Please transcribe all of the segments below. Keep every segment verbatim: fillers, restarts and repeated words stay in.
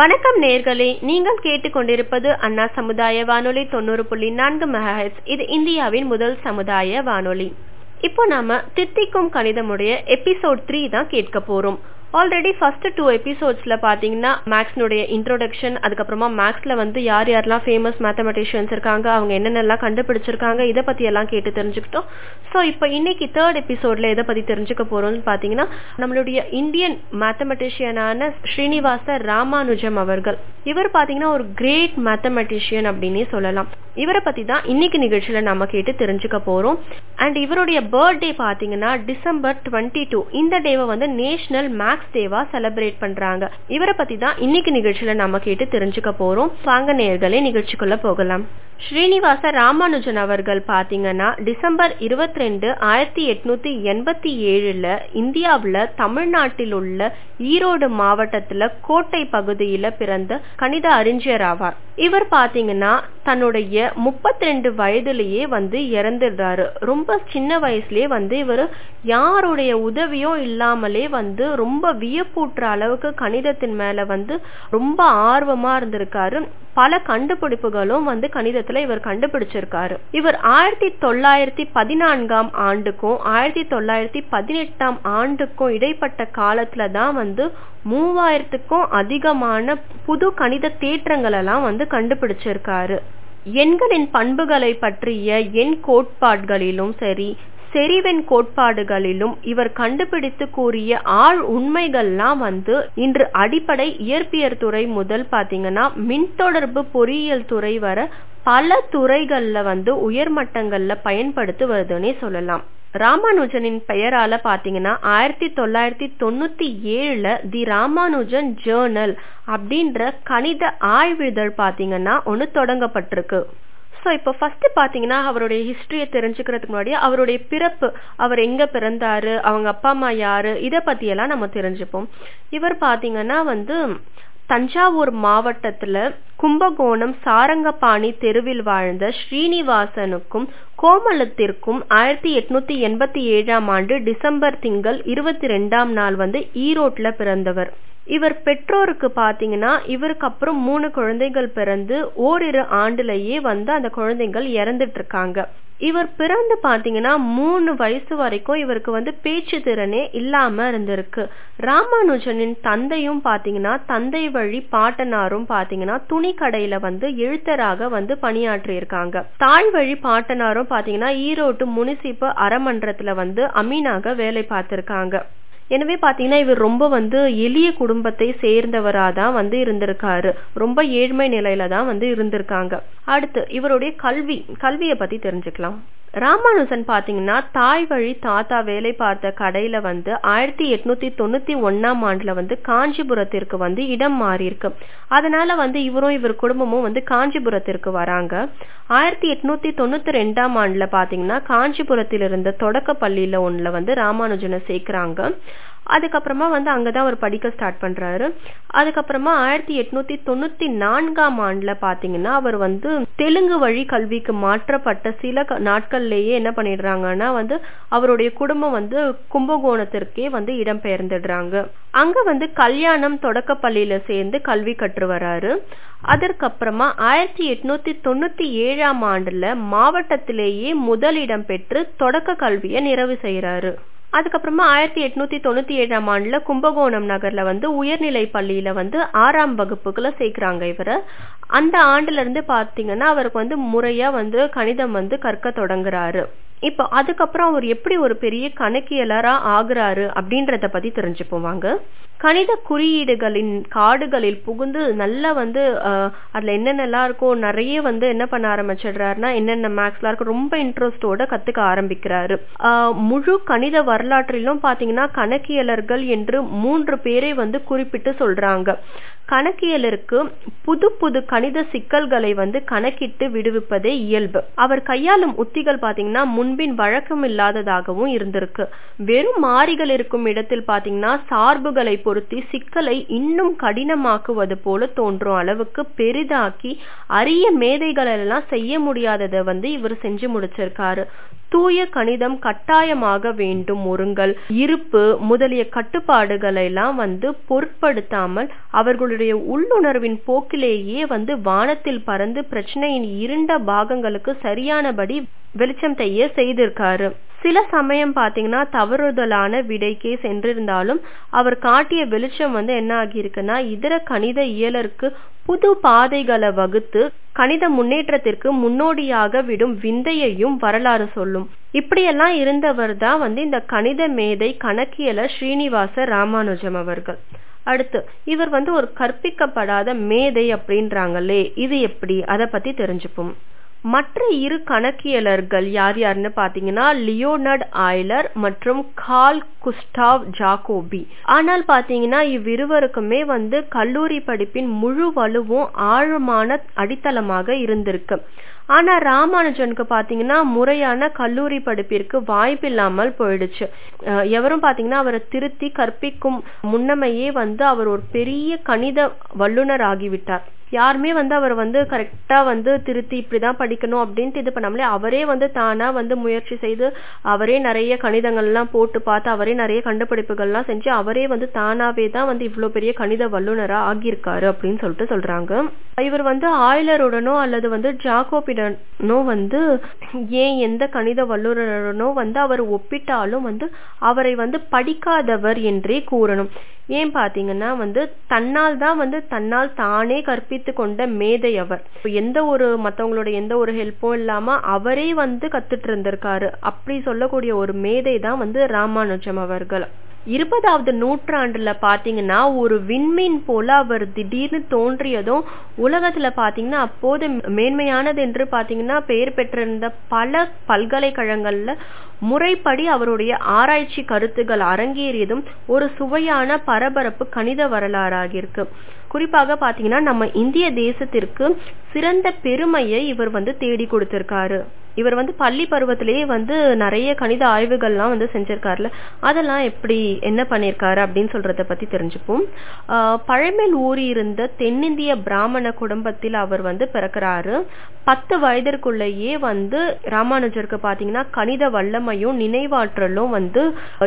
வணக்கம் நேயர்களே, நீங்கள் கேட்டுக்கொண்டிருப்பது அண்ணா சமுதாய வானொலி தொண்ணூறு புள்ளி நான்கு மெகாஹெர்ட்ஸ். இது இந்தியாவின் முதல் சமுதாய வானொலி. இப்போ நாம தித்திக்கும் கணிதமுடைய எபிசோட் த்ரீ தான் கேட்க போறோம். ஆல்ரெடி ஃபர்ஸ்ட் டூ எபிசோட்ஸ்ல பாத்தீங்கன்னா மேக்ஸ்னுடைய இன்ட்ரோடக்ஷன், அதுக்கப்புறமா மேக்ஸ்ல வந்து யார் யாரெல்லாம் ஃபேமஸ் மேத்தமெட்டிஷியன்ஸ் இருக்காங்க, அவங்க என்னென்னலாம் கண்டுபிடிச்சிருக்காங்க, இதை பத்தி எல்லாம் கேட்டு தெரிஞ்சுக்கிட்டோம். ஸோ இப்போ இன்னைக்கு தேர்ட் எபிசோட்ல எதை பத்தி தெரிஞ்சுக்க போறோம்னு பாத்தீங்கன்னா நம்மளுடைய இந்தியன் மேத்தமெட்டிஷியனான ஸ்ரீனிவாச ராமானுஜம் அவர்கள். இவர் பாத்தீங்கன்னா ஒரு கிரேட் மேத்தமெட்டிஷியன் அப்படின்னே சொல்லலாம். இவரை பத்தி தான் இன்னைக்கு நிகழ்ச்சியில நம்ம கேட்டு தெரிஞ்சுக்க போறோம். அண்ட் இவருடைய பர்த்டே பாத்தீங்கன்னா டிசம்பர் டுவெண்ட்டி டூ இந்த டேவை வந்து நேஷனல் மேக்ஸ் தேவா செலிப்ரேட் பண்றாங்க. இவரை பத்தி தான் இன்னைக்கு நிகழ்ச்சியில நம்ம கேட்டு தெரிஞ்சுக்க போறோம். வாங்க நேயர்களே, நிகழ்ச்சிக்குள்ள போகலாம். ஸ்ரீனிவாச ராமானுஜன் அவர்கள் பாத்தீங்கன்னா டிசம்பர் இருபத்தி ரெண்டு ஆயிரத்தி எட்நூத்தி எண்பத்தி ஏழுல இந்தியாவில தமிழ்நாட்டில் உள்ள ஈரோடு மாவட்டத்துல கோட்டை பகுதியில பிறந்த கணித அறிஞர் ஆவார். இவர் பாத்தீங்கன்னா தன்னுடைய முப்பத்தி ரெண்டு வயதுலயே வந்து இறந்துடுறாரு. ரொம்ப சின்ன வயசுலயே வந்து இவர் யாருடைய உதவியும் இல்லாமலே வந்து ரொம்ப வியப்பூட்டுற அளவுக்கு கணிதத்தின் மேல வந்து ரொம்ப ஆர்வமா இருந்திருக்காரு. பல கண்டுபிடிப்புகளும் வந்து கணிதத்துல இவர் கண்டுபிடிச்சிருக்காரு. இவர் ஆயிரத்தி தொள்ளாயிரத்தி பதினான்காம் ஆண்டுக்கும் ஆயிரத்தி தொள்ளாயிரத்தி பதினெட்டாம் ஆண்டுக்கும் இடைப்பட்ட காலத்துலதான் வந்து மூவாயிரத்துக்கும் அதிகமான புது கணித தேற்றங்கள் எல்லாம் வந்து கண்டுபிடிச்சிருக்காரு. எண்களின் பண்புகளை பற்றிய எண் கோட்பாடுகளிலும் சரி, செறிவெண் கோட்பாடுகளிலும் இவர் கண்டுபிடித்து கூறிய ஆள் உண்மைகள்லாம் வந்து இன்று அடிப்படை இயற்பியல் துறை முதல் பாத்தீங்கன்னா மின்தொடர்பு பொறியியல் துறை வர பல துறைகள்ல வந்து உயர்மட்டங்கள்ல பயன்படுத்தி வருதுன்னே சொல்லலாம். ராமானுஜனின் பெயரால பாத்தீங்கன்னா ஆயிரத்தி தொள்ளாயிரத்தி தொண்ணூத்தி ஏழுல தி ராமானுஜன் ஜேர்னல் அப்படின்ற கணித ஆய்விதழ் பாத்தீங்கன்னா ஒன்னு தொடங்கப்பட்டிருக்கு. ஸோ இப்போ ஃபர்ஸ்ட் பார்த்தீங்கன்னா அவருடைய ஹிஸ்ட்ரியை தெரிஞ்சுக்கிறதுக்கு முன்னாடி அவருடைய பிறப்பு, அவர் எங்கே பிறந்தாரு, அவங்க அப்பா அம்மா யாரு, இதை பற்றியெல்லாம் நம்ம தெரிஞ்சுப்போம். இவர் பார்த்தீங்கன்னா வந்து தஞ்சாவூர் மாவட்டத்தில் கும்பகோணம் சாரங்கபாணி தெருவில் வாழ்ந்த ஸ்ரீனிவாசனுக்கும் கோமலத்திற்கும் ஆயிரத்தி எட்நூத்தி எண்பத்தி ஏழாம் ஆண்டு டிசம்பர் திங்கள் இருபத்தி ரெண்டாம் நாள் வந்து ஈரோட்டில் பிறந்தவர். இவர் பெற்றோருக்கு பாத்தீங்கன்னா இவருக்கு அப்புறம் மூணு குழந்தைகள் பிறந்து ஓரிரு ஆண்டுலயே வந்து அந்த குழந்தைகள் இறந்துட்டு இருக்காங்க. இவர் பிறந்து பாத்தீங்கன்னா மூணு வயசு வரைக்கும் இவருக்கு வந்து பேச்சு திறனே இல்லாம இருந்திருக்கு. ராமானுஜனின் தந்தையும் பாத்தீங்கன்னா தந்தை வழி பாட்டனாரும் பாத்தீங்கன்னா துணி கடையில வந்து எழுத்தராக வந்து பணியாற்றி இருக்காங்க. தாய் வழி பாட்டனாரும் பாத்தீங்கன்னா ஈரோட்டு முனிசிபல் அறமன்றத்துல வந்து அமீனாக வேலை பார்த்திருக்காங்க. எனவே பாத்தீங்கன்னா இவர் ரொம்ப வந்து எளிய குடும்பத்தை சேர்ந்தவராதான் வந்து இருந்திருக்காரு. ரொம்ப ஏழ்மை நிலையில தான் வந்து இருந்திருக்காங்க. அடுத்து இவருடைய கல்வி கல்வியை பத்தி தெரிஞ்சுக்கலாம். ராமானுஜன் பாத்தீங்கன்னா தாய் வழி தாத்தா வேலை பார்த்த கடையில வந்து ஆயிரத்தி எட்நூத்தி தொண்ணூத்தி ஒன்னாம் ஆண்டுல வந்து காஞ்சிபுரத்திற்கு வந்து இடம் மாறி இருக்கு. அதனால வந்து இவரும் இவர் குடும்பமும் வந்து காஞ்சிபுரத்திற்கு வராங்க. ஆயிரத்தி எட்நூத்தி தொண்ணூத்தி ரெண்டாம் ஆண்டுல பாத்தீங்கன்னா காஞ்சிபுரத்தில் இருந்த தொடக்க பள்ளியில ஒண்ணுல வந்து ராமானுஜனை சேர்க்கிறாங்க. அதுக்கப்புறமா வந்து அங்கதான் அவர் படிக்க ஸ்டார்ட் பண்றாரு. அதுக்கப்புறமா ஆயிரத்தி எட்நூத்தி தொண்ணூத்தி நான்காம் ஆண்டுல பாத்தீங்கன்னா அவர் வந்து தெலுங்கு வழி கல்விக்கு மாற்றப்பட்ட சில நாட்கள்லயே என்ன பண்ணிடுறாங்கன்னா வந்து அவருடைய குடும்பம் வந்து கும்பகோணத்திற்கே வந்து இடம் பெயர்ந்துடுறாங்க. அங்க வந்து கல்யாணம் தொடக்க பள்ளியில சேர்ந்து கல்வி கற்று வராரு. அதற்கப்புறமா ஆயிரத்தி எட்நூத்தி தொண்ணூத்தி ஏழாம் ஆண்டுல மாவட்டத்திலேயே முதலிடம் பெற்று தொடக்க கல்வியை நிறைவு செய்யறாரு. அதுக்கப்புறமா ஆயிரத்தி எட்நூத்தி தொண்ணூத்தி ஏழாம் ஆண்டுல கும்பகோணம் நகர்ல வந்து உயர்நிலை பள்ளியில வந்து ஆறாம் வகுப்புக்குள்ள சேர்க்கிறாங்க இவரை. அந்த ஆண்டுல இருந்து பாத்தீங்கன்னா அவருக்கு வந்து முறையா வந்து கணிதம் வந்து கற்க தொடங்குறாரு. இப்ப அதுக்கப்புறம் அவர் எப்படி ஒரு பெரிய கணக்கியலரா ஆகுறாரு அப்படின்றத பத்தி தெரிஞ்சு போவாங்க. கணித குறியீடுகளின் காடுகளில் புகுந்து நல்லா வந்து அதுல என்னென்னலாம் இருக்கும் நிறைய வந்து என்ன பண்ண ஆரம்பிச்சிடுறாருன்னா என்னென்ன மேக்ஸ்லாம் இருக்கும் ரொம்ப இன்ட்ரெஸ்டோட கத்துக்க ஆரம்பிக்கிறாரு. ஆஹ் முழு கணித வரலாற்றிலும் பாத்தீங்கன்னா கணக்கியலர்கள் என்று மூன்று பேரை வந்து குறிப்பிட்டு சொல்றாங்க. கணக்கியலருக்கு புது புது கணித சிக்கல்களை வந்து கணக்கிட்டு விடுவிப்பதே இயல்பு. அவர் கையாளும் உத்திகள் பாத்தீங்கன்னா முன் முன்பின் வழக்கம் இல்லாததாகவும் இருந்திருக்கு. வெறும் மாறிகள் இருக்கும் இடத்தில் பார்த்தீங்கன்னா சார்புகளை பொருத்தி சிக்கலை இன்னும் கடினமாக்குவது போல தோன்றும் அளவுக்கு பெரிதாக்கி அரிய மேதைகளெல்லாம் செய்ய முடியாததை வந்து இவர் செஞ்சு முடிச்சிருக்காரு. தூய கணிதம் கட்டாயமாக வேண்டும், ஒருங்கள், இருப்பு முதலிய கட்டுப்பாடுகளை எல்லாம் வந்து பொருட்படுத்தாமல் அவர்களுடைய உள்ளுணர்வின் போக்கிலேயே வந்து வானத்தில் பறந்து பிரச்சனையின் இருண்ட பாகங்களுக்கு சரியானபடி வெளிச்சம் தெரிய செய்திருக்காரு. சில சமயம் பார்த்தீங்கன்னா தவறுதலான விடைக்கே சென்றிருந்தாலும் அவர் காட்டிய வெளிச்சம் வந்து என்ன ஆகியிருக்குன்னா இதர கணித இயலருக்கு புது பாதைகளை வகுத்து கணித முன்னேற்றத்திற்கு முன்னோடியாக விடும் விந்தையையும் வரலாறு சொல்லும். இப்படியெல்லாம் இருந்தவர் தான் வந்து இந்த கணித மேதை கணக்கியலர் ஸ்ரீனிவாச ராமானுஜம் அவர்கள். அடுத்து இவர் வந்து ஒரு கற்பிக்கப்படாத மேதை அப்படின்றாங்களே, இது எப்படி, அதை பத்தி தெரிஞ்சுப்போம். மற்ற இரு கணக்கியலர்கள் யார் யாருன்னு பாத்தீங்கன்னா லியோனார்ட் ஆய்லர் மற்றும் கார்ல் குஸ்டாவ் ஜாகோபி. ஆனால் பாத்தீங்கன்னா இவ்விருவருக்குமே வந்து கல்லூரி படிப்பின் முழு வலுவும் ஆழமான அடித்தளமாக இருந்திருக்கு. ஆனா ராமானுஜனுக்கு பாத்தீங்கன்னா முறையான கல்லூரி படிப்பிற்கு வாய்ப்பு இல்லாமல் போயிடுச்சு. எவரும் பாத்தீங்கன்னா அவரை திருத்தி கற்பிக்கும் முன்னமையே வந்து அவர் ஒரு பெரிய கணித வல்லுனர் ஆகிவிட்டார். யாருமே வந்து அவர் வந்து கரெக்டா வந்து திருத்தி இப்படிதான் படிக்கணும் அப்படின்ட்டு இது பண்ணாமலே அவரே வந்து தானா வந்து முயற்சி செய்து அவரே நிறைய கணிதங்கள்லாம் போட்டு பார்த்து அவரே நிறைய கண்டுபிடிப்புகள்லாம் செஞ்சு அவரே வந்து தானாவே தான் வந்து இவ்வளவு பெரிய கணித வல்லுநரா ஆகியிருக்காரு அப்படின்னு சொல்லிட்டு சொல்றாங்க. இவர் வந்து ஆய்லருடனோ அல்லது வந்து ஜாகோபிடனோ வந்து ஏன் எந்த கணித வல்லுநருடனோ வந்து அவர் ஒப்பிட்டாலும் வந்து அவரை வந்து படிக்காதவர் என்றே கூறணும். ஏன் பாத்தீங்கன்னா வந்து தன்னால் தான் வந்து தன்னால் தானே கற்பித்து கொண்ட மேதை அவர். எந்த ஒரு மற்றவங்களோட எந்த ஒரு ஹெல்ப்பும் இல்லாம அவரே வந்து கத்துட்டு இருந்திருக்காரு. அப்படி சொல்லக்கூடிய ஒரு மேதை தான் வந்து ராமானுஜம் அவர்கள். இருபதாவது நூற்றாண்டுல பாத்தீங்கன்னா ஒரு விண்மீன் போல அவர் திடீர்னு தோன்றியதும் உலகத்துல பாத்தீங்கன்னா அப்போது மேன்மையானது என்று பாத்தீங்கன்னா பெயர் பெற்றிருந்த பல பல்கலைக்கழகங்கள்ல முறைப்படி அவருடைய ஆராய்ச்சி கருத்துகள் அரங்கேறியதும் ஒரு சுவையான பரபரப்பு கணித வரலாறாக இருக்கு. குறிப்பாக பாத்தீங்கன்னா நம்ம இந்திய தேசத்திற்கு சிறந்த பெருமையை இவர் வந்து தேடி கொடுத்திருக்காரு. இவர் வந்து பள்ளி பருவத்திலேயே வந்து நிறைய கணித ஆய்வுகள்லாம் வந்து செஞ்சிருக்காருல, அதெல்லாம் எப்படி என்ன பண்ணியிருக்காரு அப்படின்னு சொல்றத பத்தி தெரிஞ்சுப்போம். ஆஹ் பழமேல் ஊறி இருந்த தென்னிந்திய பிராமண குடும்பத்தில் அவர் வந்து பிறக்கிறாரு. பத்து வயதிற்குள்ளேயே வந்து ராமானுஜருக்கு பாத்தீங்கன்னா கணித வல்லமையும் நினைவாற்றலும் வந்து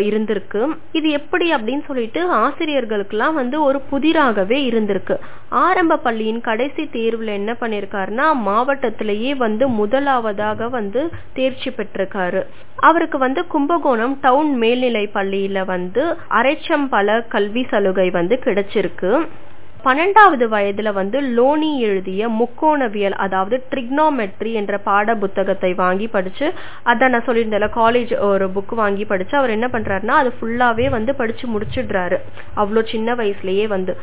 இருந்திருக்கு. இது எப்படி அப்படின்னு சொல்லிட்டு ஆசிரியர்களுக்கெல்லாம் வந்து ஒரு புதிராகவே இருந்திருக்கு. ஆரம்ப பள்ளியின் கடைசி தேர்வுல என்ன பண்ணிருக்காருன்னா மாவட்டத்திலேயே வந்து முதலாவதாக வந்து தேர்ச்சி பெற்றிருக்காரு. அவருக்கு வந்து கும்பகோணம் டவுன் மேல்நிலை பள்ளியில வந்து அரைச்சம்பல கல்வி சலுகை வந்து கிடைச்சிருக்கு. பன்னெண்டாவது வயதுல வந்து லோனி எழுதிய முக்கோணவியல் அதாவது ட்ரிக்னோமெட்ரி என்ற பாட புத்தகத்தை வாங்கி படிச்சு, அதான் நான் சொல்லியிருந்தேன்ல காலேஜ் ஒரு புக் வாங்கி படிச்சு அவர் என்ன பண்றாருன்னா அது ஃபுல்லாவே வந்து படிச்சு முடிச்சிடுறாரு அவ்வளோ சின்ன வயசுலயே வந்து.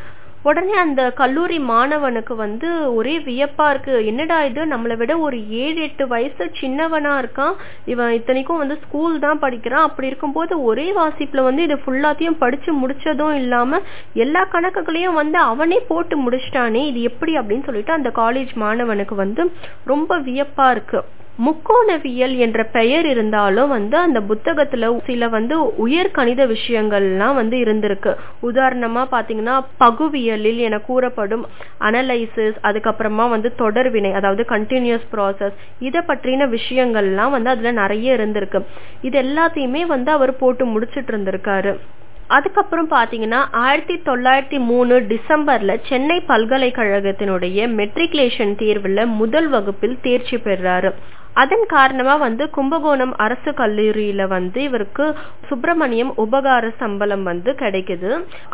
உடனே அந்த கல்லூரி மாணவனுக்கு வந்து ஒரே வியப்பா இருக்கு, என்னடா இது நம்மளை விட ஒரு ஏழு எட்டு வயசு சின்னவனா இருக்கான் இவன், இத்தனைக்கும் வந்து ஸ்கூல் தான் படிக்கிறான். அப்படி இருக்கும்போது ஒரே வாசிப்புல வந்து இது ஃபுல்லாத்தையும் படிச்சு முடிச்சதும் இல்லாம எல்லா கணக்குகளையும் வந்து அவனே போட்டு முடிச்சிட்டானே, இது எப்படி அப்படின்னு சொல்லிட்டு அந்த காலேஜ் மாணவனுக்கு வந்து ரொம்ப வியப்பா இருக்கு. முக்கோணவியல் என்ற பெயர் இருந்தாலும் வந்து அந்த புத்தகத்துல சில வந்து உயர் கணித விஷயங்கள்லாம் வந்து இருந்திருக்கு. உதாரணமா பாத்தீங்கன்னா பகுவியலில் என கூறப்படும் அனலைசிஸ், அதுக்கப்புறமா வந்து தொடர்வினை அதாவது கண்டினியூஸ் ப்ராசஸ், இதை பற்றின விஷயங்கள்லாம் வந்து அதுல நிறைய இருந்திருக்கு. இது எல்லாத்தையுமே வந்து அவர் போட்டு முடிச்சுட்டு இருந்திருக்காரு. அதுக்கப்புறம் பாத்தீங்கன்னா ஆயிரத்தி தொள்ளாயிரத்தி மூணு டிசம்பர்ல சென்னை பல்கலைக்கழகத்தினுடைய மெட்ரிகுலேஷன் தேர்வுல முதல் வகுப்பில் தேர்ச்சி பெறாரு. அதன் காரணமா வந்து கும்பகோணம் அரசு கல்லூரியில வந்து இவருக்கு சுப்பிரமணியம் உபகார சம்பளம் வந்து கிடைக்குது.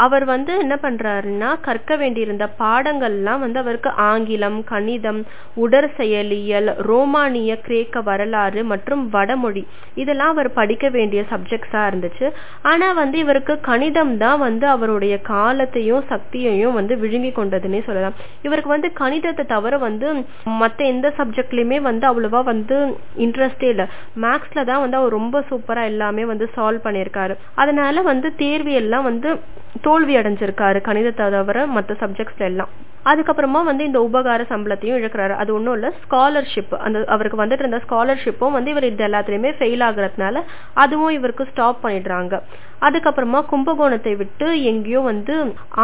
அவர் வந்து என்ன பண்றாருன்னா கற்க வேண்டியிருந்த பாடங்கள்லாம் வந்து அவருக்கு ஆங்கிலம், கணிதம், உடற்செயலியல், ரோமானிய கிரேக்க வரலாறு மற்றும் வடமொழி, இதெல்லாம் அவர் படிக்க வேண்டிய சப்ஜெக்ட்ஸா இருந்துச்சு. ஆனா வந்து இவருக்கு கணிதம் தான் வந்து அவருடைய காலத்தையும் சக்தியையும் வந்து விழுங்கி கொண்டதுன்னே சொல்லலாம். இவருக்கு வந்து கணிதத்தை தவிர வந்து மற்ற எந்த சப்ஜெக்ட்லயுமே வந்து அவ்வளவா வந்து இன்ட்ரெஸ்டே இல்ல. மேக்ஸ்ல தான் வந்து அவர் ரொம்ப சூப்பரா எல்லாமே வந்து சால்வ் பண்ணிருக்காரு. அதனால வந்து தேர்வு எல்லாம் வந்து தோல்வி அடைஞ்சிருக்காரு கணிதத்தை தவிர மற்ற சப்ஜெக்ட்ஸ்ல எல்லாம். அதுக்கப்புறமா வந்து இந்த உபகார சம்பளத்தையும் இழக்கிறாரு. அது ஒன்றும் இல்லை, ஸ்காலர்ஷிப் அந்த அவருக்கு வந்துட்டு இருந்த ஸ்காலர்ஷிப்பும் வந்து இவர் இது எல்லாத்துலேயுமே ஃபெயில் ஆகிறதுனால அதுவும் இவருக்கு ஸ்டாப் பண்ணிடுறாங்க. அதுக்கப்புறமா கும்பகோணத்தை விட்டு எங்கேயோ வந்து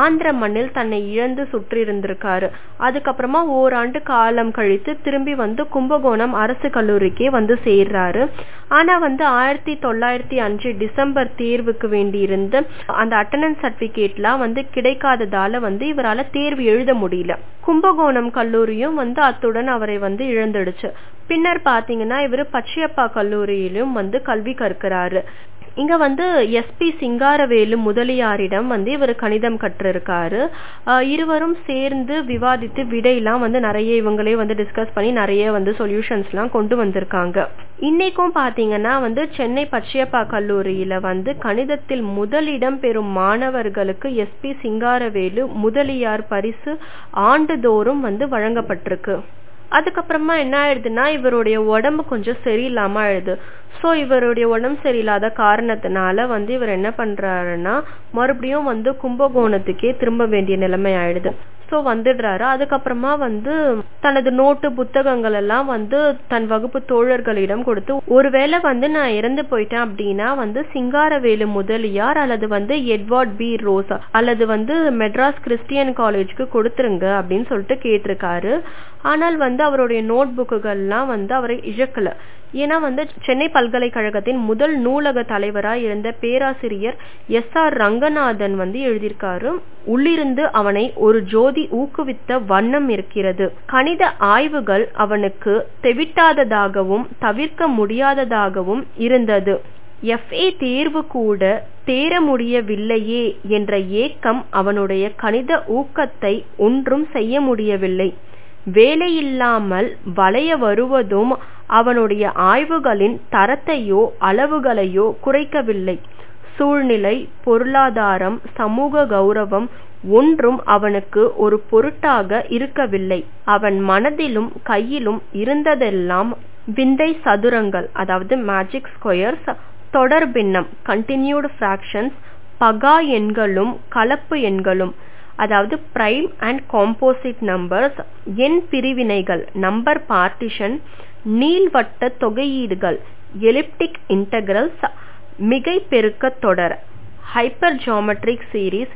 ஆந்திர மண்ணில் தன்னை இழந்து சுற்றி இருந்திருக்காரு. அதுக்கப்புறமா ஓராண்டு காலம் கழித்து திரும்பி வந்து கும்பகோணம் அரசு கல்லூரிக்கே வந்து சேர்றாரு. ஆனா வந்து ஆயிரத்தி தொள்ளாயிரத்தி அஞ்சு டிசம்பர் தேர்வுக்கு வேண்டி இருந்து அந்த அட்டண்டன்ஸ் சர்டிபிகேட்லாம் வந்து கிடைக்காததால வந்து இவரால் தேர்வு எழுத முடியல. கும்பகோணம் கல்லூரியும் வந்து அத்துடன் அவரை வந்து இழந்துடுச்சு. பின்னர் பாத்தீங்கன்னா இவர் பச்சையப்பா கல்லூரியிலும் வந்து கல்வி கற்கிறாரு. இங்க வந்து எஸ் பி சிங்காரவேலு முதலியாரிடம் வந்து இவர் கணிதம் கற்றிருக்காரு. இருவரும் சேர்ந்து விவாதித்து விடையெல்லாம் வந்து நிறைய இவங்களே வந்து டிஸ்கஸ் பண்ணி நிறைய வந்து சொல்யூஷன்ஸ்லாம் கொண்டு வந்திருக்காங்க. இன்னைக்கும் பாத்தீங்கன்னா வந்து சென்னை பச்சையப்பா கல்லூரியில வந்து கணிதத்தில் முதலிடம் பெறும் மாணவர்களுக்கு எஸ் பி சிங்காரவேலு முதலியார் பரிசு ஆண்டுதோறும் வந்து வழங்கப்பட்டிருக்கு. அதுக்கப்புறமா என்ன ஆயிடுதுன்னா இவருடைய உடம்பு கொஞ்சம் சரியில்லாம ஆயிடுது. ஸோ இவருடைய உடம்பு சரியில்லாத காரணத்தினால வந்து இவர் என்ன பண்றாருன்னா மறுபடியும் வந்து கும்பகோணத்துக்கே திரும்ப வேண்டிய நிலைமை ஆயிடுது. ஸோ வந்துடுறாரு. அதுக்கப்புறமா வந்து தனது நோட்டு புத்தகங்கள் எல்லாம் வந்து தன் வகுப்பு தோழர்களிடம் கொடுத்து ஒருவேளை வந்து நான் இறந்து போயிட்டேன் அப்படின்னா வந்து சிங்காரவேலு முதலியார் அல்லது வந்து எட்வர்ட் பி ரோஸ் அல்லது வந்து மெட்ராஸ் கிறிஸ்டியன் காலேஜுக்கு கொடுத்துருங்க அப்படின்னு சொல்லிட்டு கேட்டிருக்காரு. ஆனால் வந்து அவருடைய நோட் புக்குகள்லாம் வந்து அவரை இழக்கல. ஏன்னா வந்து சென்னை பல்கலைக்கழகத்தின் முதல் நூலக தலைவராக இருந்த பேராசிரியர் எஸ் ஆர் ரங்கநாதன் வந்து எழுதியிருக்காரு, உள்ளிருந்து அவனை ஒரு ஜோதி ஊக்குவித்த வண்ணம் இருக்கிறது, கணித ஆய்வுகள் அவனுக்கு தெவிட்டாததாகவும் தவிர்க்க முடியாததாகவும் இருந்தது, எஃப்ஏ தேர்வு கூட தேர முடியவில்லையே என்ற ஏக்கம் அவனுடைய கணித ஊக்கத்தை ஒன்றும் செய்ய முடியவில்லை, வேலையில்லாமல் வளைய வருவதும் அவனுடைய ஆய்வுகளின் தரத்தையோ அளவுகளையோ குறைக்கவில்லை, சூழ்நிலை பொருளாதாரம் சமூக கௌரவம் ஒன்றும் அவனுக்கு ஒரு பொருட்டாக இருக்கவில்லை, அவன் மனதிலும் கையிலும் இருந்ததெல்லாம் விந்தை சதுரங்கள் அதாவது மேஜிக் ஸ்கொயர்ஸ், தொடர் பின்னம் கண்டினியூடு ஃபிராக்ஷன்ஸ், பகா எண்களும் கலப்பு எண்களும் அதாவது பிரைம் அண்ட் காம்போசிட் நம்பர்ஸ், எண் பிரிவினைகள் நம்பர் பார்ட்டிஷன், நீள்வட்ட தொகையீடுகள் எலிப்டிக் இன்டகிரல்ஸ், மிகை பெருக்க தொடர் ஹைப்பர் ஜியோமெட்ரிக் சீரீஸ்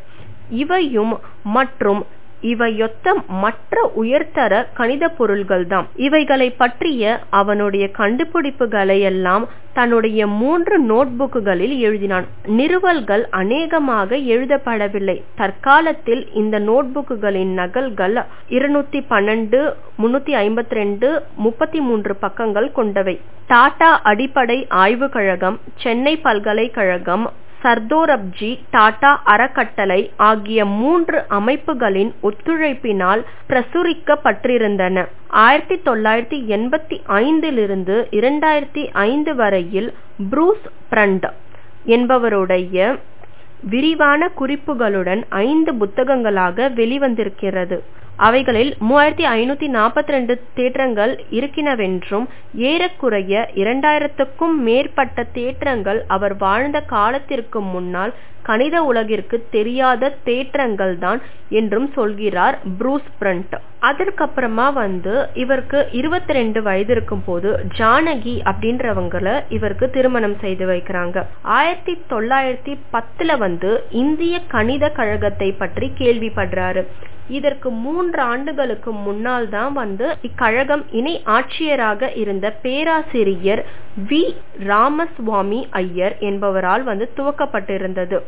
இவையும் மற்றும் இவையொத்த மற்ற உயர்தர கணித பொருள்கள்தான். இவைகளை பற்றிய அவனுடைய கண்டுபிடிப்புகளை எல்லாம் தன்னுடைய மூன்று நோட்புக்குகளில் எழுதினான். நிறுவல்கள் அநேகமாக எழுதப்படவில்லை. தற்காலத்தில் இந்த நோட்புக்குகளின் நகல்கள் இருநூத்தி பன்னெண்டு முன்னூத்தி ஐம்பத்தி ரெண்டு முப்பத்தி மூன்று பக்கங்கள் கொண்டவை. டாடா அடிப்படை ஆய்வு கழகம், சென்னை பல்கலைக்கழகம், சர்தோரப்ஜி டாடா அறக்கட்டளை ஆகிய மூன்று அமைப்புகளின் ஒத்துழைப்பினால் பிரசுரிக்கப்பட்டிருந்தன. ஆயிரத்தி தொள்ளாயிரத்தி எண்பத்தி ஐந்திலிருந்து இரண்டாயிரத்தி ஐந்து வரையில் புரூஸ் பிரண்ட் என்பவருடைய விரிவான குறிப்புகளுடன் ஐந்து புத்தகங்களாக வெளிவந்திருக்கிறது. அவைகளில் மூவாயிரத்தி ஐநூத்தி நாற்பத்தி ரெண்டு தேற்றங்கள் இருக்கினவென்றும் ஏறக்குறைய இரண்டாயிரத்துக்கும் மேற்பட்ட தேற்றங்கள் அவர் வாழ்ந்த காலத்திற்கு முன்னால் கணித உலகிற்கு தெரியாத தேற்றங்கள் தான் என்றும் சொல்கிறார் புரூஸ் பிரண்ட். அதற்கப்புறமா வந்து இவருக்கு இருபத்தி ரெண்டு வயது இருக்கும் போது ஜானகி அப்படின்றவங்களை இவருக்கு திருமணம் செய்து வைக்கிறாங்க. ஆயிரத்தி தொள்ளாயிரத்தி பத்துல வந்து இந்திய கணித கழகத்தை பற்றி கேள்விப்படுறாரு. இதற்கு மூன்று ஆண்டுகளுக்கு முன்னால் தான் வந்து இக்கழகம் இணை ஆட்சியராக இருந்த பேராசிரியர் வி ராமசுவாமி ஐயர் என்பவரால் வந்து துவக்கப்பட்டிருந்தது.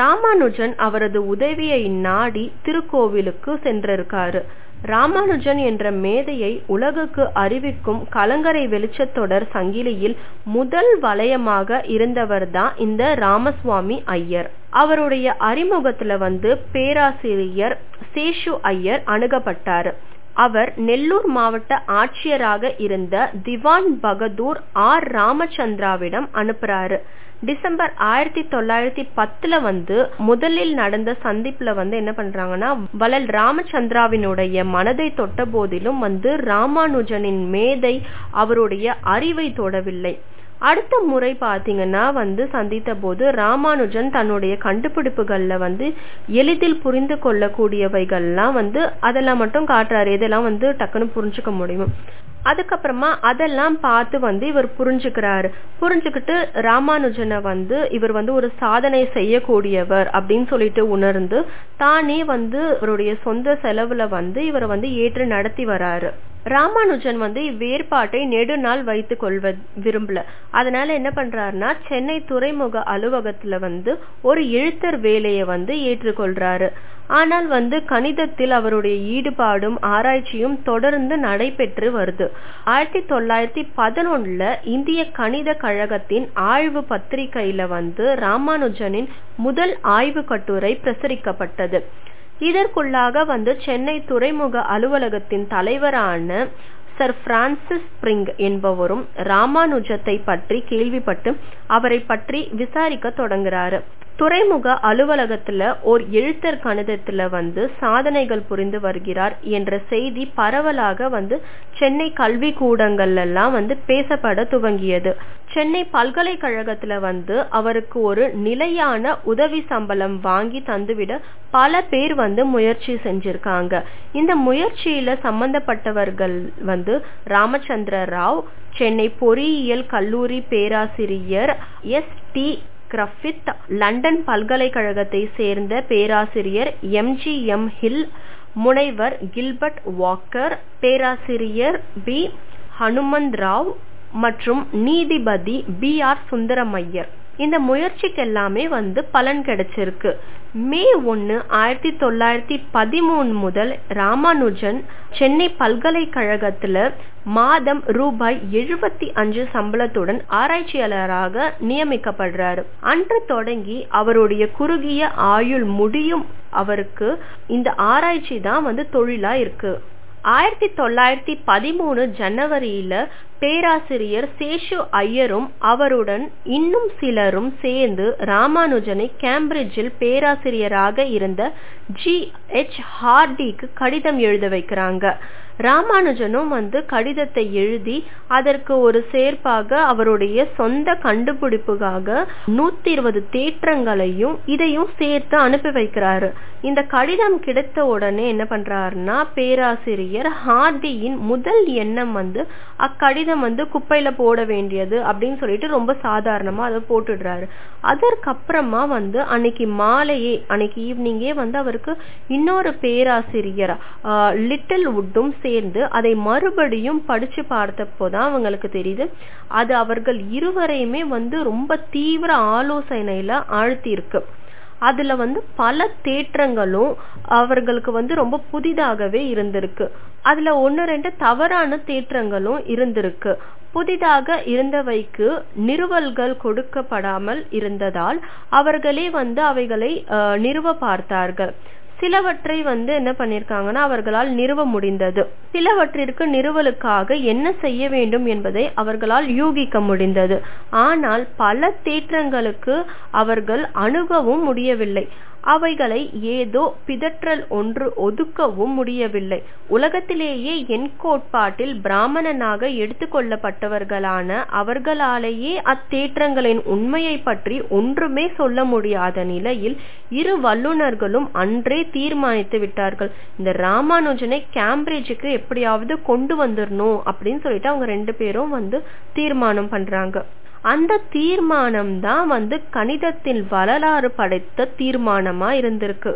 ராமானுஜன் அவரது உதவியை நாடி திருக்கோவிலுக்கு சென்றிருக்காரு. ராமானுஜன் என்ற மேதையை உலகுக்கு அறிவிக்கும் கலங்கரை வெளிச்சத்தொடர் சங்கிலியில் முதல் வளையமாக இருந்தவர்தான் இந்த ராமசுவாமி ஐயர். அவருடைய அறிமுகத்துல வந்து பேராசிரியர் சேஷு ஐயர் அணுகப்பட்டாரு. அவர் நெல்லூர் மாவட்ட ஆட்சியராக இருந்த திவான் பகதூர் ஆர் ராமச்சந்திராவிடம் அனுப்புறாரு. டிசம்பர் ஆயிரத்தி தொள்ளாயிரத்தி பத்துல வந்து முதலில் நடந்த சந்திப்புல வந்து என்ன பண்றாங்கன்னா வள்ளல் ராமச்சந்திராவினுடைய மனதை தொட்ட போதிலும் வந்து ராமானுஜனின் மேதை அவருடைய அறிவை தொடவில்லை. அடுத்த முறை பார்த்தீங்கன்னா வந்து சந்தித்த போது ராமானுஜன் தன்னுடைய கண்டுபிடிப்புகளில் வந்து எளிதில் புரிந்து கொள்ளக்கூடியவைகள்லாம் வந்து அதெல்லாம் மட்டும் காட்டுறாரு, இதெல்லாம் வந்து டக்குன்னு புரிஞ்சுக்க முடியும். அதுக்கப்புறமா அதெல்லாம் பார்த்து வந்து இவர் புரிஞ்சுக்கிறாரு. புரிஞ்சுக்கிட்டு ராமானுஜனை வந்து இவர் வந்து ஒரு சாதனை செய்யக்கூடியவர் அப்படின்னு சொல்லிட்டு உணர்ந்து தானே வந்து இவருடைய சொந்த செலவுல வந்து இவரை வந்து ஏற்று நடத்தி வராரு. ராமானுஜன் வந்து இவ்வேற்பாட்டை நெடுநாள் வைத்து கொள்வ விரும்பல. அதனால என்ன பண்றாருன்னா சென்னை துறைமுக அலுவலகத்துல வந்து ஒரு எழுத்தர் வேலையை வந்து ஏற்றுக்கொள்றாரு. ஆனால் வந்து கணிதத்தில் அவருடைய ஈடுபாடும் ஆராய்ச்சியும் தொடர்ந்து நடைபெற்று வருது. ஆயிரத்தி தொள்ளாயிரத்தி பதினொன்னுல இந்திய கணித கழகத்தின் ஆய்வு பத்திரிகையில வந்து ராமானுஜனின் முதல் ஆய்வு கட்டுரை பிரசுரிக்கப்பட்டது. இதற்குள்ளாக வந்து சென்னை துறைமுக அலுவலகத்தின் தலைவரான சர் பிரான்சிஸ் ஸ்பிரிங் என்பவரும் ராமானுஜத்தை பற்றி கேள்விப்பட்டு அவரை பற்றி விசாரிக்க தொடங்குறாரு. துறைமுக அலுவலகத்துல ஓர் எழுத்தர் கணிதத்துல வந்து சாதனைகள் புரிந்து வருகிறார் என்ற செய்தி பரவலாக வந்து சென்னை கல்வி கூடங்கள்ல எல்லாம் வந்து பேசப்பட துவங்கியது. சென்னை பல்கலைக்கழகத்துல வந்து அவருக்கு ஒரு நிலையான உதவி சம்பளம் வாங்கி தந்துவிட பல பேர் வந்து முயற்சி செஞ்சிருக்காங்க. இந்த முயற்சியில சம்பந்தப்பட்டவர்கள் வந்து ராமச்சந்திர ராவ், சென்னை பொறியியல் கல்லூரி பேராசிரியர் எஸ் டி கிரஃபித், லண்டன் பல்கலைக்கழகத்தை சேர்ந்த பேராசிரியர் எம். ஜி. எம். ஹில், முனைவர் கில்பர்ட் வாக்கர், பேராசிரியர் பி. ஹனுமந்த் ராவ் மற்றும் நீதிபதி பி. ஆர். சுந்தரமையர். இந்த முயற்சிக்கு எல்லாமே வந்து பலன் கிடைச்சிருக்கு. மே ஒன்று ஆயிரத்தி தொள்ளாயிரத்தி பதிமூணு முதல் ராமானுஜன் சென்னை பல்கலைக்கழகத்துல மாதம் ரூபாய் எழுபத்தி அஞ்சு சம்பளத்துடன் ஆராய்ச்சியாளராக நியமிக்கப்படுறாரு. அன்று தொடங்கி அவருடைய குறுகிய ஆயுள் முடியும் அவருக்கு இந்த ஆராய்ச்சி தான் வந்து தொழிலா இருக்கு. ஆயிரத்தி தொள்ளாயிரத்தி பதிமூணு ஜனவரியில பேராசிரியர் சேஷு ஐயரும் அவருடன் இன்னும் சிலரும் சேர்ந்து ராமானுஜனை கேம்பிரிட்ஜில் பேராசிரியராக இருந்த ஜி. எச். ஹார்டிக்கு கடிதம் எழுத வைக்கிறாங்க. ராமானுஜனும் வந்து கடிதத்தை எழுதி அதற்கு ஒரு சேர்ப்பாக அவருடைய சொந்த கண்டுபிடிப்புக்காக நூத்தி இருபது தேற்றங்களையும் இதையும் சேர்த்து அனுப்பி வைக்கிறாரு. இந்த கடிதம் கிடைத்த உடனே என்ன பண்றாருன்னா பேராசிரியர் ஹார்டியின் முதல் எண்ணம் வந்து அக்கடிதம் வந்து குப்பையில போட வேண்டியது அப்படின்னு சொல்லிட்டு ரொம்ப சாதாரணமா அதை போட்டுடுறாரு. அதற்கப்புறமா வந்து அன்னைக்கு மாலையே அன்னைக்கு ஈவினிங்கே வந்து அவருக்கு இன்னொரு பேராசிரியர் லிட்டில் வுட்டும் சேர்ந்து அதை மறுபடியும் படிச்சு பார்த்தப்போதான் அவங்களுக்கு தெரியுது அது அவர்கள் இருவரையுமே வந்து ரொம்ப தீவிர ஆலோசனையில ஆழ்த்தி இருக்கு. அதுல வந்து பல தேற்றங்களும் அவர்களுக்கு வந்து ரொம்ப புதிதாகவே இருந்திருக்கு. அதுல ஒன்னு ரெண்டு தவறான தேற்றங்களும் இருந்திருக்கு. புதிதாக இருந்தவைக்கு நிறுவல்கள் கொடுக்கப்படாமல் இருந்ததால் அவர்களே வந்து அவைகளை நிறுவ பார்த்தார்கள். சிலவற்றை வந்து என்ன பண்ணிருக்காங்கன்னா அவர்களால் நிறுவ முடிந்தது. சிலவற்றிற்கு நிறுவலுக்காக என்ன செய்ய வேண்டும் என்பதை அவர்களால் யூகிக்க முடிந்தது. ஆனால் பல தேற்றங்களுக்கு அவர்கள் அணுகவும் முடியவில்லை. அவைகளை ஏதோ பிதற்றல் ஒன்று ஒதுக்கவும் முடியவில்லை. உலகத்திலேயே என் கோட்பாட்டில் பிராமணனாக எடுத்துக்கொள்ளப்பட்டவர்களான அவர்களாலேயே அத்தேற்றங்களின் உண்மையை பற்றி ஒன்றுமே சொல்ல முடியாத நிலையில் இரு வல்லுநர்களும் அன்றே தீர்மானித்து விட்டார்கள், இந்த ராமானுஜனை கேம்பிரிட்ஜுக்கு எப்படியாவது கொண்டு வந்துடணும் அப்படின்னு சொல்லிட்டு அவங்க ரெண்டு பேரும் வந்து தீர்மானம் பண்றாங்க. அந்த தீர்மானம் தான் வந்து கணிதத்தில் வரலாறு படைத்த தீர்மானமா இருந்திருக்கு.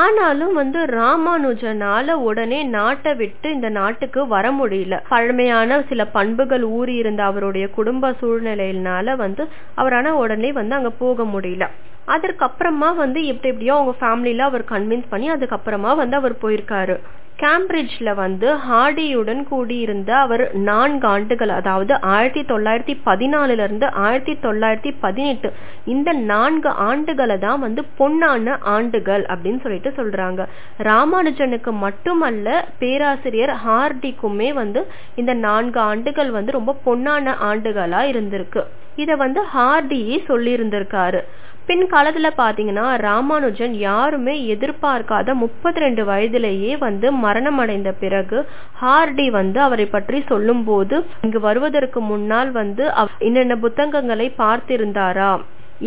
ஆனாலும் வந்து ராமானுஜனால உடனே நாட்டை விட்டு இந்த நாட்டுக்கு வர முடியல. பழமையான சில பண்புகள் ஊறி இருந்த அவருடைய குடும்ப சூழ்நிலையினால வந்து அவரான உடனே வந்து அங்க போக முடியல. அதற்கப்புறமா வந்து எப்படி எப்படியோ அவங்க ஃபேமிலியில அவர் கன்வின்ஸ் பண்ணி அதுக்கப்புறமா வந்து அவர் போயிருக்காரு. கேம்பிரிட்ஜ்ல வந்து ஹார்டியுடன் கூடியிருந்த அவர் நான்கு ஆண்டுகள் அதாவது ஆயிரத்தி தொள்ளாயிரத்தி பதினாலுல இருந்து ஆயிரத்தி தொள்ளாயிரத்தி பதினெட்டு இந்த நான்கு ஆண்டுகளை தான் வந்து பொன்னான ஆண்டுகள் அப்படின்னு சொல்லிட்டு சொல்றாங்க. ராமானுஜனுக்கு மட்டுமல்ல பேராசிரியர் ஹார்டிக்குமே வந்து இந்த நான்கு ஆண்டுகள் வந்து ரொம்ப பொன்னான ஆண்டுகளா இருந்திருக்கு. இதை வந்து ஹார்டியே சொல்லியிருந்திருக்காரு. பின் காலத்துல பாத்தீங்கன்னா ராமானுஜன் யாருமே எதிர்பார்க்காத முப்பத்தி ரெண்டு வயதிலேயே வந்து மரணம் அடைந்த பிறகு ஹார்டி வந்து அவரை பற்றி சொல்லும் போது இங்கு வருவதற்கு முன்னால் வந்து என்னென்ன புத்தகங்களை பார்த்திருந்தாரா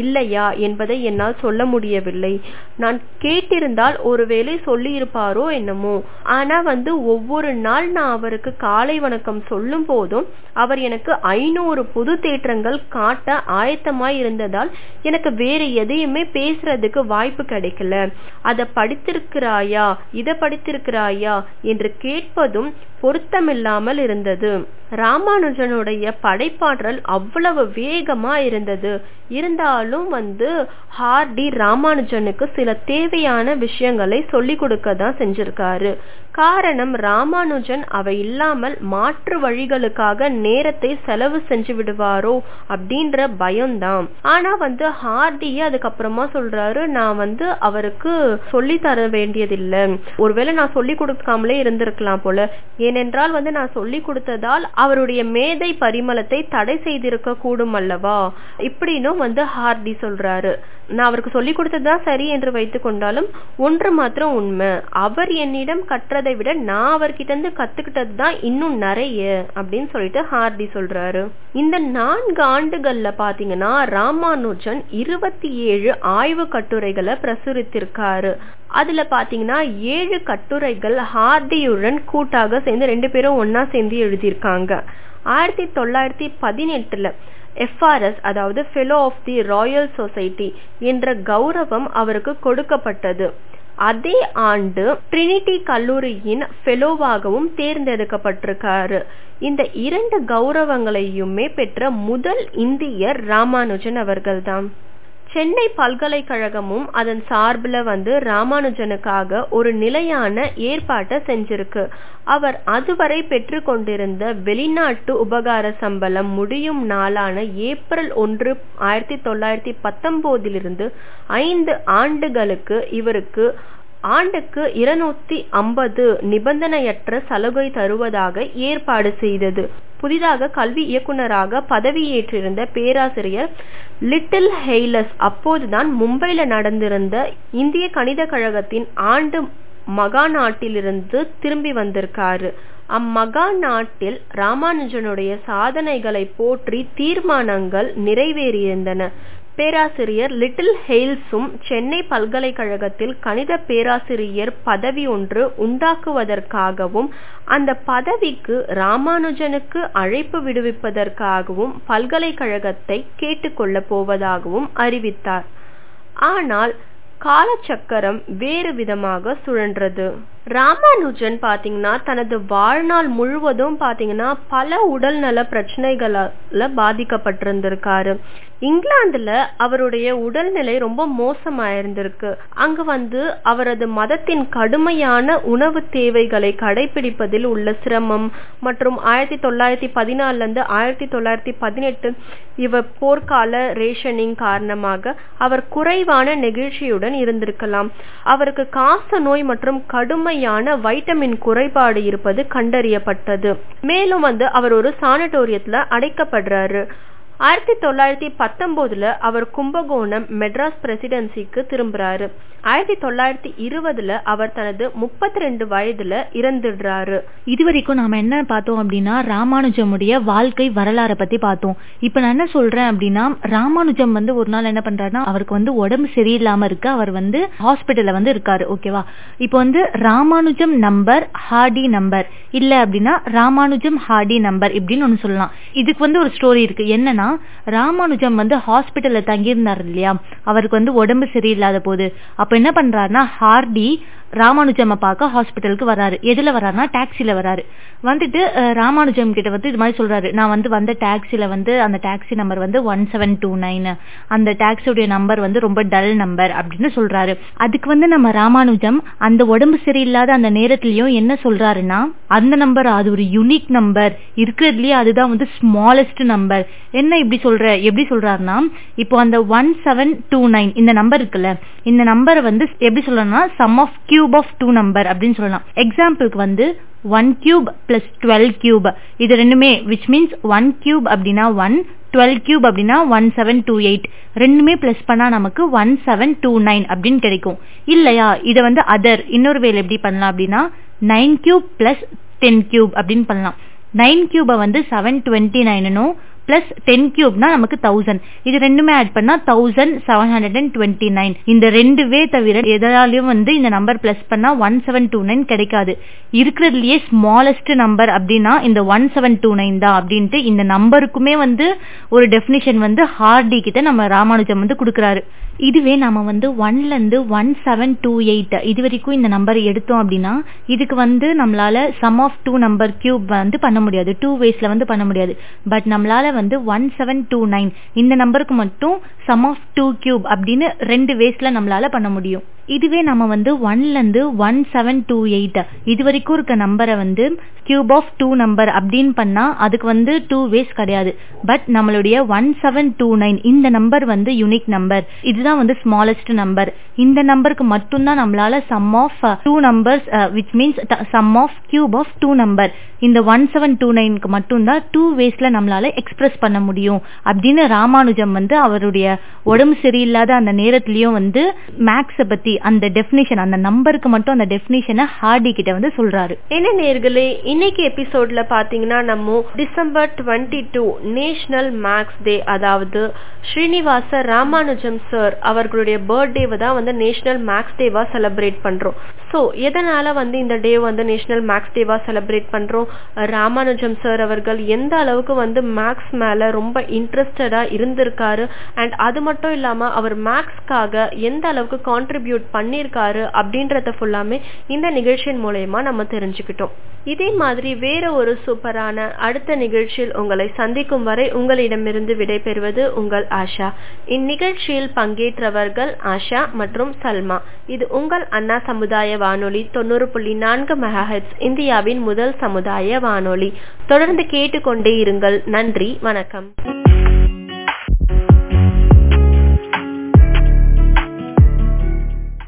இல்லையா என்பதை என்னால் சொல்ல முடியவில்லை. நான் கேட்டிருந்தால் ஒருவேளை சொல்லி இருப்பாரோ என்னமோ. ஆனா வந்து ஒவ்வொரு நாள் நான் அவருக்கு காலை வணக்கம் சொல்லும் போதும் அவர் எனக்கு ஐநூறு புது தேற்றங்கள் காட்ட ஆயத்தமாய் இருந்ததால் எனக்கு வேற எதையுமே பேசுறதுக்கு வாய்ப்பு கிடைக்கல. அதை படித்திருக்கிறாயா இதை படித்திருக்கிறாயா என்று கேட்பதும் பொருத்தமில்லாமல் இருந்தது. ராமானுஜனுடைய படைப்பாற்றல் அவ்வளவு வேகமா இருந்தது. இருந்தாலும் வந்து ஹார்டி ராமானுஜனுக்கு சில தேவையான விஷயங்களை சொல்லி கொடுக்க தான் செஞ்சிருக்காரு. காரணம், ராமானுஜன் அவை இல்லாமல் மாற்று வழிகளுக்காக நேரத்தை செலவு செஞ்சு விடுவாரோ அப்படின்ற பயம்தான். ஆனா வந்து ஹார்டியே அதுக்கப்புறமா சொல்றாரு, நான் வந்து அவருக்கு சொல்லி தர வேண்டியதில்லை, ஒருவேளை நான் சொல்லி கொடுக்காமலே இருந்திருக்கலாம் போல. ஏனென்றால் வந்து நான் சொல்லி கொடுத்ததால் அவருடைய மேதை பரிமளத்தை தடை செய்திருக்க கூடும் அல்லவா இப்படின்னும் வந்து ஹார்டி சொல்றாரு. நான் அவருக்கு சொல்லி கொடுத்ததுதான் சரி என்று வைத்து கொண்டாலும் ஒன்று மாத்திரம் உண்மை, அவர் என்னிடம் கற்றதை விட நான் அவர்கிட்ட இருந்து கத்துக்கிட்டது தான் இன்னும் நிறைய அப்படின்னு சொல்லிட்டு ஹார்டி சொல்றாரு. இந்த நான்கு ஆண்டுகள்ல பாத்தீங்கன்னா ராமானுஜன் இருபத்தி ஏழு ஆய்வு கட்டுரைகளை பிரசுரித்திருக்காரு. அதுல பாத்தீங்கன்னா ஏழு கட்டுரைகள் ஹார்டியுடன் கூட்டாக சேர்ந்து ரெண்டு பேரும் ஒன்னா சேர்ந்து எழுதியிருக்காங்க. ஆயிரத்தி தொள்ளாயிரத்தி பதினெட்டுல எஃப்ஆர்எஸ் அதாவது fellow of the Royal society என்ற கௌரவம் அவருக்கு கொடுக்கப்பட்டது. அதே ஆண்டு ட்ரினிட்டி கல்லூரியின் ஃபெலோவாகவும் தேர்ந்தெடுக்கப்பட்டிருக்காரு. இந்த இரண்டு கௌரவங்களையுமே பெற்ற முதல் இந்தியர் ராமானுஜன் அவர்கள்தான். சென்னை பல்கலைக்கழகமும் அதன் சார்பில் வந்து ராமானுஜனுக்காக ஒரு நிலையான ஏற்பாட்டை செஞ்சிருக்கு. அவர் அதுவரை பெற்று கொண்டிருந்த வெளிநாட்டு உபகார சம்பளம் முடியும் நாளான ஏப்ரல் ஒன்று ஆயிரத்தி தொள்ளாயிரத்தி பத்தொன்பதிலிருந்து ஐந்து ஆண்டுகளுக்கு இவருக்கு ஆண்டுக்கு இருநூத்தி ஐம்பது நிபந்தனையற்ற சலுகை தருவதாக ஏற்பாடு செய்தது. புதிதாக கல்வி இயக்குநராக பதவியேற்றிருந்த பேராசிரியர் லிட்டில் ஹெய்லஸ் அப்போதுதான் மும்பையில நடந்திருந்த இந்திய கணித கழகத்தின் ஆண்டு மகாநாட்டிலிருந்து திரும்பி வந்திருக்காரு. அம்மகா நாட்டில் ராமானுஜனுடைய சாதனைகளை போற்றி தீர்மானங்கள் நிறைவேறியிருந்தன. பேராசிரியர் லிட்டில் ஹெய்ல்ஸும் சென்னை பல்கலைக்கழகத்தில் கணித பேராசிரியர் பதவி ஒன்று உண்டாக்குவதற்காகவும் அந்த பதவிக்கு ராமானுஜனுக்கு அழைப்பு விடுவிப்பதற்காகவும் பல்கலைக்கழகத்தை கேட்டுக்கொள்ள போவதாகவும் அறிவித்தார். ஆனால் காலச்சக்கரம் வேறு விதமாக சுழன்றது. ராமானுஜன் பாத்தீங்கன்னா தனது வாழ்நாள் முழுவதும் பாத்தீங்கன்னா பல உடல்நல பிரச்சனைகளால பாதிக்கப்பட்டிருந்திருக்காரு. இங்கிலாந்துல அவருடைய உடல்நிலை ரொம்ப மோசமாயிருந்திருக்கு. அங்கு வந்து அவரது மதத்தின் கடுமையான உணவு தேவைகளை கடைபிடிப்பதில் உள்ள சிரமம் மற்றும் ஆயிரத்தி தொள்ளாயிரத்தி பதினாலுல இருந்து ஆயிரத்தி தொள்ளாயிரத்தி பதினெட்டு இவ போர்க்கால ரேஷனிங் காரணமாக அவர் குறைவான நெகிழ்ச்சியுடன் இருந்திருக்கலாம். அவருக்கு காச நோய் மற்றும் கடுமையான வைட்டமின் குறைபாடு இருப்பது கண்டறியப்பட்டது. மேலும் வந்து அவர் ஒரு சானிட்டோரியத்துல அடைக்கப்படுறாரு. ஆயிரத்தி தொள்ளாயிரத்தி பத்தொன்பதுல அவர் கும்பகோணம் மெட்ராஸ் பிரசிடென்சிக்கு திரும்புறாரு. ஆயிரத்தி தொள்ளாயிரத்தி இருபதுல அவர் தனது முப்பத்தி ரெண்டு வயதுல இறந்துடுறாரு. இதுவரைக்கும் நாம என்ன பார்த்தோம் அப்படின்னா ராமானுஜனுடைய வாழ்க்கை வரலாறை பத்தி பார்த்தோம். இப்ப நான் என்ன சொல்றேன் அப்படின்னா ராமானுஜன் வந்து ஒரு நாள் என்ன பண்றாருன்னா அவருக்கு வந்து உடம்பு சரியில்லாம இருக்கு, அவர் வந்து ஹாஸ்பிட்டல்ல வந்து இருக்காரு. ஓகேவா, இப்ப வந்து ராமானுஜன் நம்பர் ஹார்டி நம்பர் இல்ல அப்படின்னா ராமானுஜன் ஹார்டி நம்பர் இப்படின்னு ஒண்ணு சொல்லலாம். இதுக்கு வந்து ஒரு ஸ்டோரி இருக்கு. என்னன்னா ராமானுஜன் வந்து ஹாஸ்பிட்டல்ல தங்கியிருந்தார் இல்லையா, அவருக்கு வந்து உடம்பு சரியில்லாத போது. அப்ப என்ன பண்றாருன்னா ஹார்டி ராமானுஜம் பார்க்க ஹாஸ்பிட்டலுக்கு வராரு. எதுல வராருன்னா டாக்ஸில வராரு. வந்துட்டு ராமானுஜம் கிட்ட வந்து இது மாதிரி சொல்றாரு, நான் வந்து வந்த டாக்ஸில வந்து அந்த டாக்ஸி நம்பர் வந்து ஒன் செவன் டூ நைன் அந்த டாக்ஸியோட நம்பர் வந்து ரொம்ப டல் நம்பர் அப்படின்னு சொல்றாரு. அதுக்கு வந்து நம்ம ராமானுஜம் அந்த உடம்பு சரியில்லாத அந்த நேரத்திலயும் என்ன சொல்றாருன்னா அந்த நம்பர் அது ஒரு யூனிக் நம்பர் இருக்கிறதுலயே அதுதான் வந்து ஸ்மாலஸ்ட் நம்பர். என்ன இப்படி சொல்ற எப்படி சொல்றாருன்னா இப்போ அந்த ஒன் செவன் டூ நைன் இந்த நம்பர் இருக்குல்ல, இந்த நம்பரை வந்து எப்படி சொல்றேன்னா sum of Q cube of two number அப்படின்னு சொல்லலாம். எக்ஸாம்பிளுக்கு வந்து one cube plus twelve cube, இது ரெண்டுமே விச் மீன்ஸ் ஒன் கியூப் அப்படின்னா ஒன், டுவெல் கியூப் அப்படின்னா ஒன் செவன் டூ எயிட், ரெண்டுமே பிளஸ் பண்ணா நமக்கு ஒன் செவன் டூ நைன் அப்படின்னு கிடைக்கும் இல்லையா. இதை வந்து அதர் இன்னொரு வேலை எப்படி பண்ணலாம் அப்படின்னா nine cube plus ten cube அப்படின்னு பண்ணலாம். நைன் கியூபை வந்து செவன் டுவெண்ட்டி நைனும் பிளஸ் டென் கியூப்னா நமக்கு தௌசண்ட், இது ரெண்டுமே ஆட் பண்ணா thousand seven hundred and twenty nine. இந்த ரெண்டுவே தவிர எதாலையும் வந்து இந்த நம்பர் பிளஸ் பண்ணா ஒன் செவன் டூ நைன் கிடைக்காது. இருக்கிறதுலயே ஸ்மாலஸ்ட் நம்பர் அப்படின்னா இந்த ஒன் செவன் டூ நைன் தான் அப்படின்ட்டு இந்த நம்பருக்குமே வந்து ஒரு டெஃபினிஷன் வந்து ஹார்டி கிட்ட நம்ம ராமானுஜம் வந்து கொடுக்குறாரு. இதுவே நம்ம வந்து ஒன்ல இருந்து ஒன் செவன் டூ எயிட் இது வரைக்கும் இந்த நம்பர் எடுத்தோம் அப்படின்னா இதுக்கு வந்து நம்மளால sum of two number cube வந்து பண்ண முடியாது, டூ வேஸ்ல வந்து பண்ண முடியாது. பட் நம்மளால வந்து ஒன் செவன் டூ நைன் இந்த நம்பருக்கு மட்டும் சம் ஆஃப் டூ கியூப் அப்படின்னு ரெண்டு வேஸ்ல நம்மளால பண்ண முடியும். இதுவே நம்ம வந்து ஒன்ல இருந்து ஒன் செவன் டூ எயிட் இது வரைக்கும் இருக்க நம்பரை வந்து கியூப் ஆஃப் டூ நம்பர் அப்படின்னு பண்ணா அதுக்கு வந்து டூ வேஸ் கிடையாது. பட் நம்மளுடைய ஒன் செவன் டூ நைன் இந்த நம்பர் வந்து யூனிக் நம்பர், இதுதான் வந்து ஸ்மாலஸ்ட் நம்பர். இந்த நம்பருக்கு மட்டும்தான் நம்மளால sum of two numbers which means sum of cube of two number இந்த ஒன் செவன் டூ நைனுக்கு மட்டும்தான் டூ வேஸ்ல நம்மளால எக்ஸ்பிரஸ் பண்ண முடியும் அப்படின்னு ராமானுஜம் வந்து அவருடைய உடம்பு சரியில்லாத அந்த நேரத்திலயும் வந்து மேக்ஸை பத்தி அந்த டெஃபினிஷன் அந்த நம்பருக்கு மட்டும் அந்த டெஃபினிஷனை ஹார்டி கிட்ட வந்து சொல்றாரு. என்ன நேயர்களே, இன்னைக்கு எபிசோட்ல பாத்தீங்கன்னா நம்ம December twenty two national maths day, அதாவது ஸ்ரீனிவாச ராமானுஜம் சார் அவர்களுடைய பர்த்டேவை தான் வந்து நேஷனல் மேக்ஸ் டேவா செலிப்ரேட் பண்றோம். ஸோ எதனால வந்து இந்த டே வந்து நேஷனல் மேக்ஸ் டேவா செலிப்ரேட் பண்றோம், ராமானுஜம் சார் அவர்கள் எந்த அளவுக்கு வந்து மேக்ஸ் மேல ரொம்ப இன்ட்ரெஸ்டடா இருந்திருக்காரு அண்ட் அது மட்டும் இல்லாம அவர் மேக்ஸ்க்காக எந்த அளவுக்கு கான்ட்ரிபியூட் பண்ணிருக்காரு அப்படின்றத ஃபுல்லாமே இந்த நிகழ்ச்சியின் மூலமா நம்ம தெரிஞ்சுக்கிட்டோம். இதே மாதிரி வேற ஒரு சூப்பரான அடுத்த நிகழ்ச்சியில் உங்களை சந்திக்கும் வரை உங்களிடமிருந்து விடைபெறுவது உங்கள் ஆஷா. இந்நிகழ்ச்சியில் பங்கேற்றவர்கள் ஆஷா மற்றும் சல்மா. இது உங்கள் அண்ணா சமுதாய வானொலி தொண்ணூறு புள்ளி நான்கு மெகா ஹெர்ட்ஸ், இந்தியாவின் முதல் சமுதாய வானொலி. தொடர்ந்து கேட்டுக்கொண்டே இருங்கள். நன்றி, வணக்கம்.